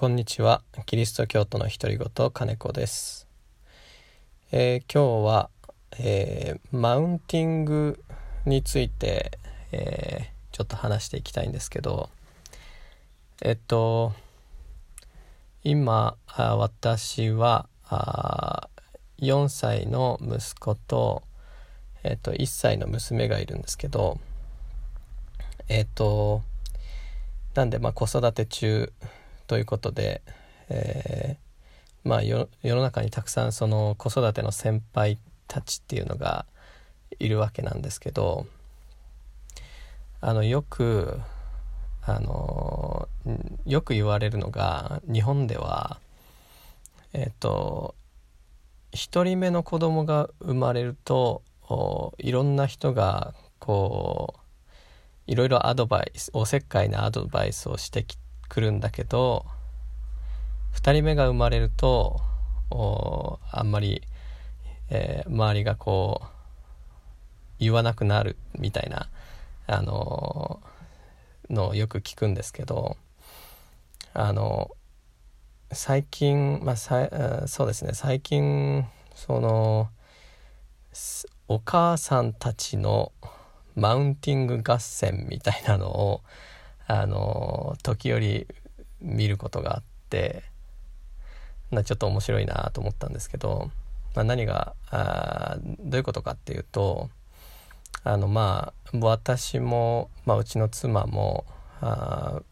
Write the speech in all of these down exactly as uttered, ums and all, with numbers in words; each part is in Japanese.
こんにちは。キリスト教徒の独り言、金子です。えー、今日は、えー、マウンティングについて、えー、ちょっと話していきたいんですけど、えっと今あ私はあよんさいの息子と、えっと、いっさいの娘がいるんですけど、えっとなんでまあ子育て中ということで、えーまあ、世の中にたくさんその子育ての先輩たちっていうのがいるわけなんですけど、あのよくあのよく言われるのが、日本ではえっとひとりめの子供が生まれるといろんな人がこういろいろアドバイス、おせっかいなアドバイスをしてきて来るんだけど、ふたりめが生まれるとあんまり、えー、周りがこう言わなくなるみたいな、あのー、のをよく聞くんですけど、あのー、最近、まあ、さそうですね最近そのお母さんたちのマウンティング合戦みたいなのをあの時折見ることがあって、なちょっと面白いなと思ったんですけど、まあ、何があどういうことかっていうと、あのまあ私も、まあ、うちの妻もあ、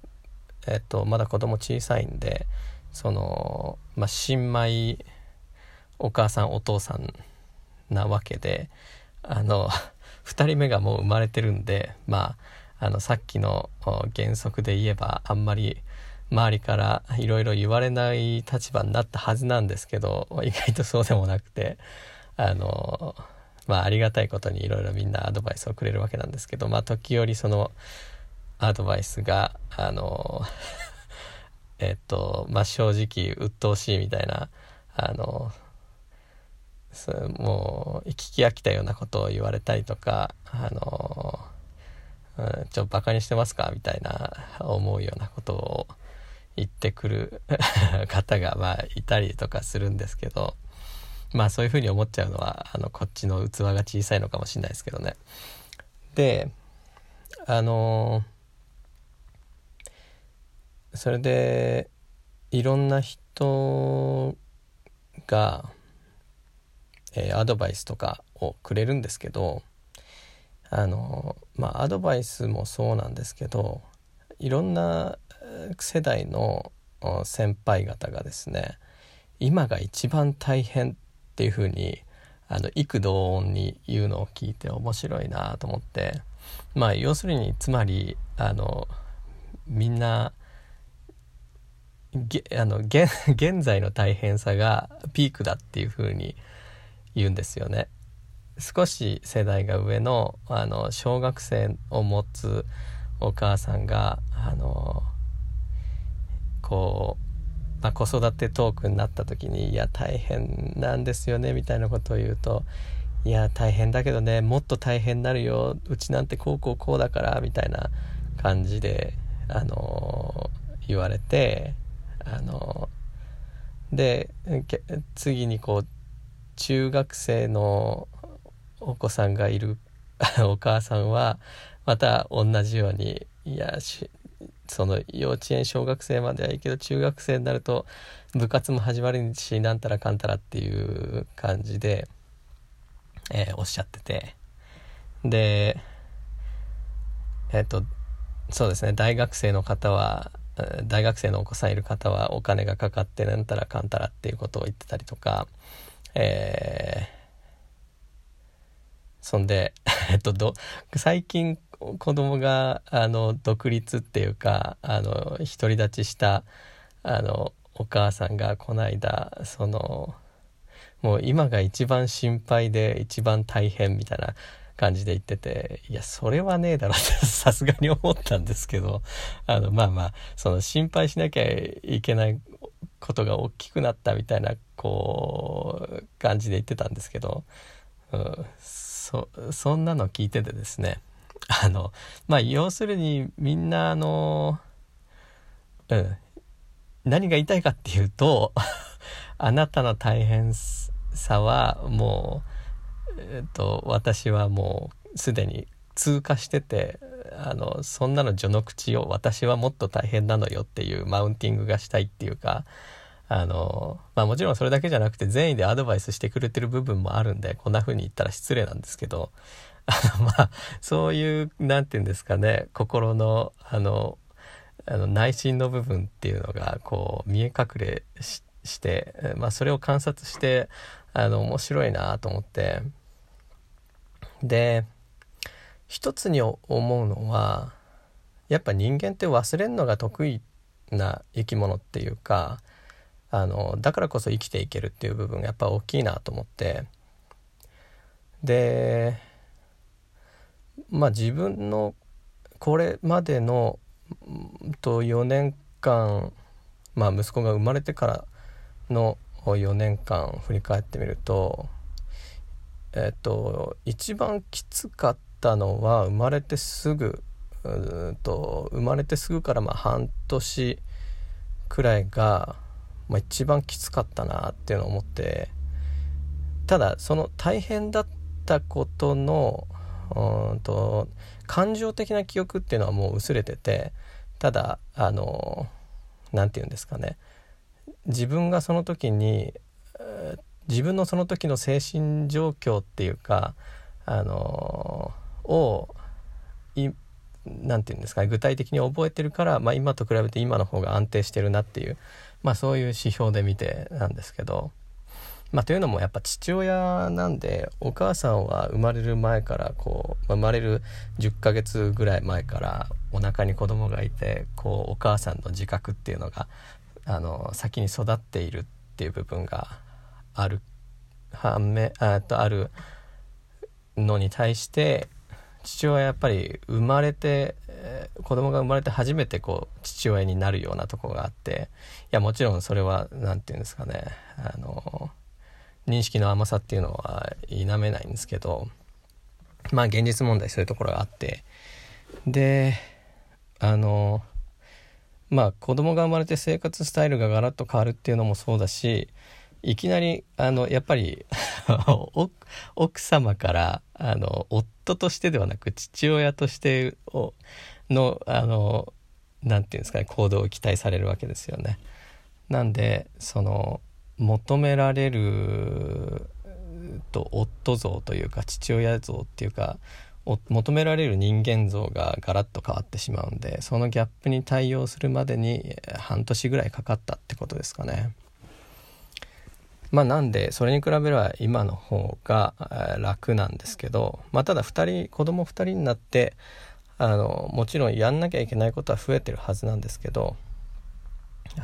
えっと、まだ子供小さいんで、その、まあ、新米お母さんお父さんなわけで、あのふたりめがもう生まれてるんで、まああのさっきの原則で言えばあんまり周りからいろいろ言われない立場になったはずなんですけど、意外とそうでもなくて、あのまあありがたいことにいろいろみんなアドバイスをくれるわけなんですけど、まあ時折そのアドバイスがあのえっとまあ正直鬱陶しいみたいな、あのもう聞き飽きたようなことを言われたりとか、あのちょっとバカにしてますかみたいな思うようなことを言ってくる方がまあいたりとかするんですけど、まあそういうふうに思っちゃうのはあのこっちの器が小さいのかもしれないですけどね。で、あのそれでいろんな人が、えー、アドバイスとかをくれるんですけど、あのまあアドバイスもそうなんですけど、いろんな世代の先輩方がですね、今が一番大変っていうふうにあの幾度音に言うのを聞いて面白いなと思って、まあ要するにつまりあのみんなげあのげ現在の大変さがピークだっていうふうに言うんですよね。少し世代が上の、あの小学生を持つお母さんがあのこう、まあ、子育てトークになった時に、いや大変なんですよねみたいなことを言うと、いや大変だけどね、もっと大変になるよ、うちなんてこうこうこうだからみたいな感じであの言われて、あので次にこう中学生のお子さんがいるお母さんはまた同じように、いやしその幼稚園小学生まではいいけど中学生になると部活も始まるしなんたらかんたらっていう感じで、えー、おっしゃってて、でえっとそうですね大学生の方は大学生のお子さんいる方はお金がかかってなんたらかんたらっていうことを言ってたりとか、えーそんで、えっと、ど最近子供があの独立っていうかあの独り立ちしたあのお母さんがこの間そのもう今が一番心配で一番大変みたいな感じで言ってて、いやそれはねえだろってさすがに思ったんですけど、あのまあまあその心配しなきゃいけないことが大きくなったみたいなこう感じで言ってたんですけど、うんそ, そんなの聞いててですね、あのまあ要するにみんなあの、うん、何が言いたいかっていうとあなたの大変さはもう、えー、っと私はもうすでに通過してて、あのそんなの序の口を、私はもっと大変なのよっていうマウンティングがしたいっていうか、あの、まあ、もちろんそれだけじゃなくて善意でアドバイスしてくれてる部分もあるんで、こんな風に言ったら失礼なんですけどあの、まあ、そういうなんていうんですかね、心のあのあの内心の部分っていうのがこう見え隠れ し, して、まあ、それを観察してあの面白いなと思って、で一つに思うのはやっぱ人間って忘れるのが得意な生き物っていうか、あのだからこそ生きていけるっていう部分がやっぱ大きいなと思って、でまあ自分のこれまでのとよねんかん、まあ、息子が生まれてからのよねんかん振り返ってみると、えっと一番きつかったのは生まれてすぐと生まれてすぐからまあ半年くらいが、まあ、一番きつかったなっていうのを思って、ただその大変だったことのうんと感情的な記憶っていうのはもう薄れてて、ただあのなんていうんですかね、自分がその時に、えー、自分のその時の精神状況っていうか、あのをいなんていうんですかね、具体的に覚えてるから、まあ、今と比べて今の方が安定してるなっていう、まあ、そういう指標で見てなんですけど、まあ、というのもやっぱ父親なんで、お母さんは生まれる前からこう生まれるじゅっかげつぐらい前からお腹に子供がいて、こうお母さんの自覚っていうのがあの先に育っているっていう部分がある反面、あとあるのに対して父親やっぱり生まれて、えー、子供が生まれて初めてこう父親になるようなとこがあって、いやもちろんそれはなんていうんですかね、あの認識の甘さっていうのは否めないんですけど、まあ現実問題そういうところがあって、であのまあ子供が生まれて生活スタイルがガラッと変わるっていうのもそうだし、いきなりあのやっぱり奥様からあの夫としてではなく父親としてのあのなんていうんですかね、行動を期待されるわけですよね。なんでその求められると夫像というか父親像っていうか求められる人間像がガラッと変わってしまうんで、そのギャップに対応するまでに半年ぐらいかかったってことですかね。まあなんでそれに比べれば今の方が楽なんですけど、まあただふたり子供ふたりになってあのもちろんやんなきゃいけないことは増えてるはずなんですけど、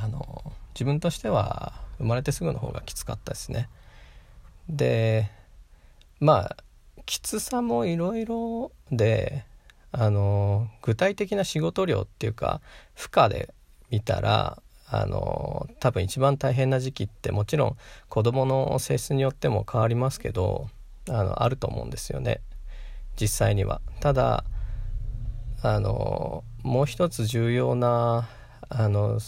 あの自分としては生まれてすぐの方がきつかったですね。でまあきつさもいろいろで、あの具体的な仕事量っていうか負荷で見たら、あの多分一番大変な時期ってもちろん子どもの性質によっても変わりますけど、あのあると思うんですよね実際には。ただあのもう一つ重要なあの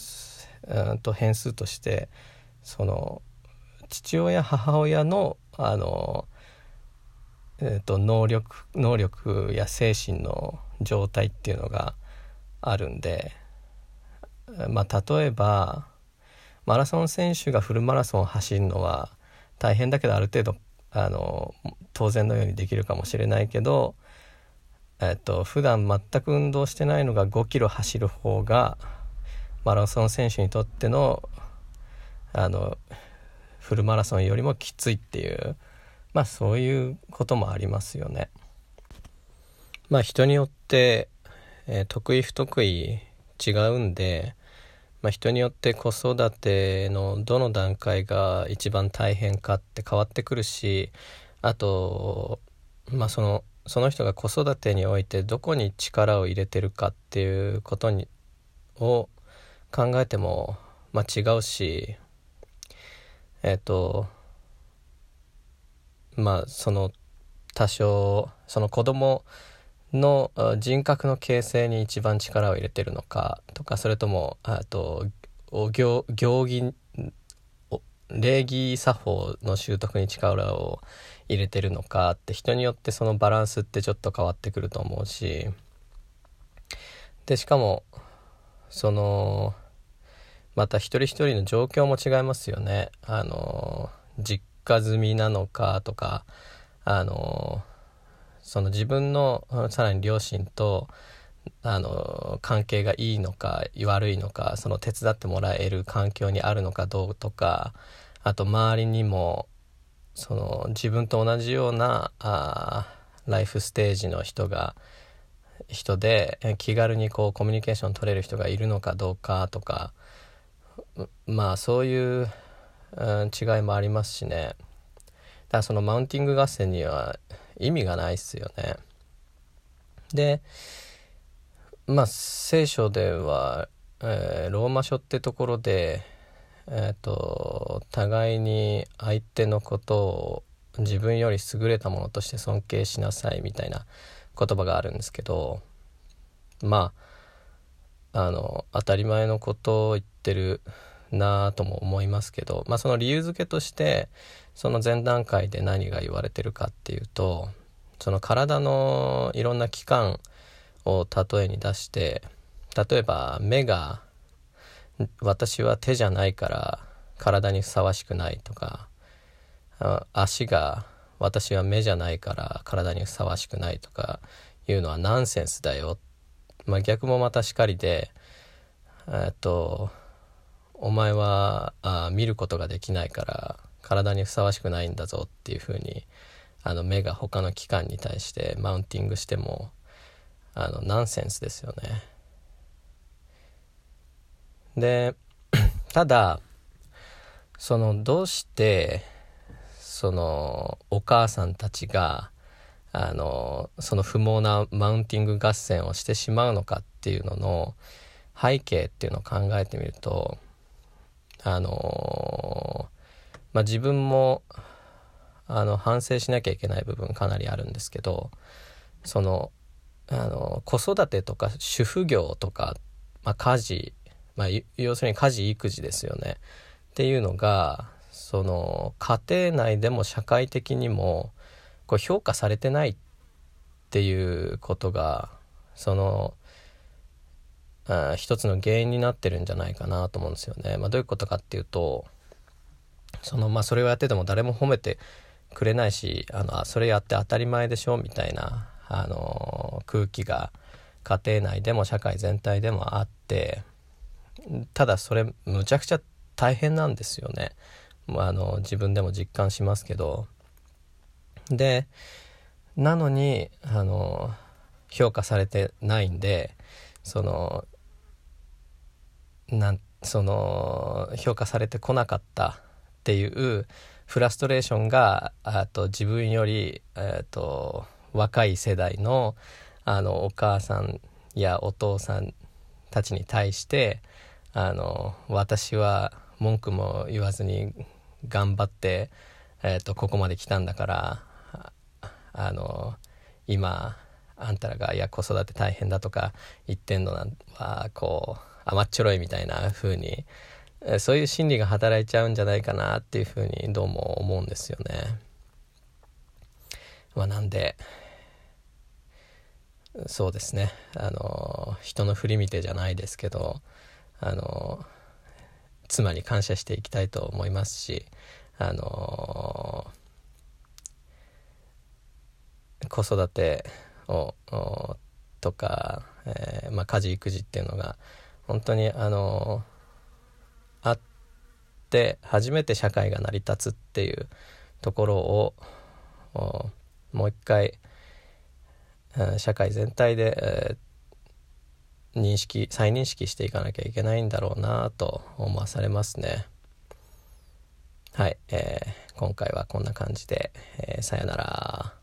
うんと変数として、その父親母親の、あの、えーと、能力、能力や精神の状態っていうのがあるんで、まあ、例えばマラソン選手がフルマラソンを走るのは大変だけどある程度あの当然のようにできるかもしれないけど、えーと、普段全く運動してないのがごキロ走る方がマラソン選手にとっての、あのフルマラソンよりもきついっていう、まあそういうこともありますよね。まあ人によって、えー、得意不得意違うんで、まあ、人によって子育てのどの段階が一番大変かって変わってくるし、あと、まあ、その、その人が子育てにおいてどこに力を入れてるかっていうことにを考えても、まあ、違うし、えっとまあその多少その子供の人格の形成に一番力を入れてるのかとか、それともあと行儀礼儀作法の習得に力を入れてるのかって、人によってそのバランスってちょっと変わってくると思うし、でしかもそのまた一人一人の状況も違いますよね。あの実家住みなのかとか、あのその自分のさらに両親とあの関係がいいのか悪いのか、その手伝ってもらえる環境にあるのかどうとか、あと周りにもその自分と同じようなあライフステージの人が人で気軽にこうコミュニケーション取れる人がいるのかどうかとか、まあそういう、うん、違いもありますしね。だからそのマウンティング合戦には意味がないっすよね。でまあ聖書では、えー、ローマ書ってところで、えーと、互いに相手のことを自分より優れたものとして尊敬しなさいみたいな言葉があるんですけど、まああの当たり前のことを言ってるなとも思いますけど、まあその理由付けとしてその前段階で何が言われてるかっていうと、その体のいろんな器官を例えに出して、例えば目が私は手じゃないから体にふさわしくないとか、足が私は目じゃないから体にふさわしくないとかいうのはナンセンスだよ、まあ、逆もまたしかりで、えっとお前はあ見ることができないから体にふさわしくないんだぞっていうふうに、あの目が他の器官に対してマウンティングしてもあのナンセンスですよね。でただそのどうしてそのお母さんたちがあのその不毛なマウンティング合戦をしてしまうのかっていうのの背景っていうのを考えてみると、あのまあ自分もあの反省しなきゃいけない部分かなりあるんですけど、そのあの子育てとか主婦業とか、まあ、家事、まあ、要するに家事育児ですよねっていうのが、その家庭内でも社会的にもこう評価されてないっていうことがそのあ一つの原因になってるんじゃないかなと思うんですよね。まあ、どういうことかっていうと、そのまあそれをやってても誰も褒めてくれないし、あのあそれやって当たり前でしょみたいなあの空気が家庭内でも社会全体でもあって、ただそれむちゃくちゃ大変なんですよね。あの自分でも実感しますけど、でなのにあの評価されてないんで、そのなんその評価されてこなかったっていうフラストレーションが、あと自分より、えーと若い世代の、あのお母さんやお父さんたちに対して、あの私は文句も言わずに頑張って、えーと、ここまで来たんだから、あの今あんたらがいや子育て大変だとか言ってんのはこう甘っちょろいみたいな風に、そういう心理が働いちゃうんじゃないかなっていう風にどうも思うんですよね。まあ、なんでそうですね、あの人の振り見てじゃないですけど、あの妻に感謝していきたいと思いますし、あの子育てをとか、えーまあ、家事育児っていうのが本当にあのあって初めて社会が成り立つっていうところをもう一回社会全体で、えー、認識再認識していかなきゃいけないんだろうなと思わされますね。はい、えー、今回はこんな感じで、えー、さよなら。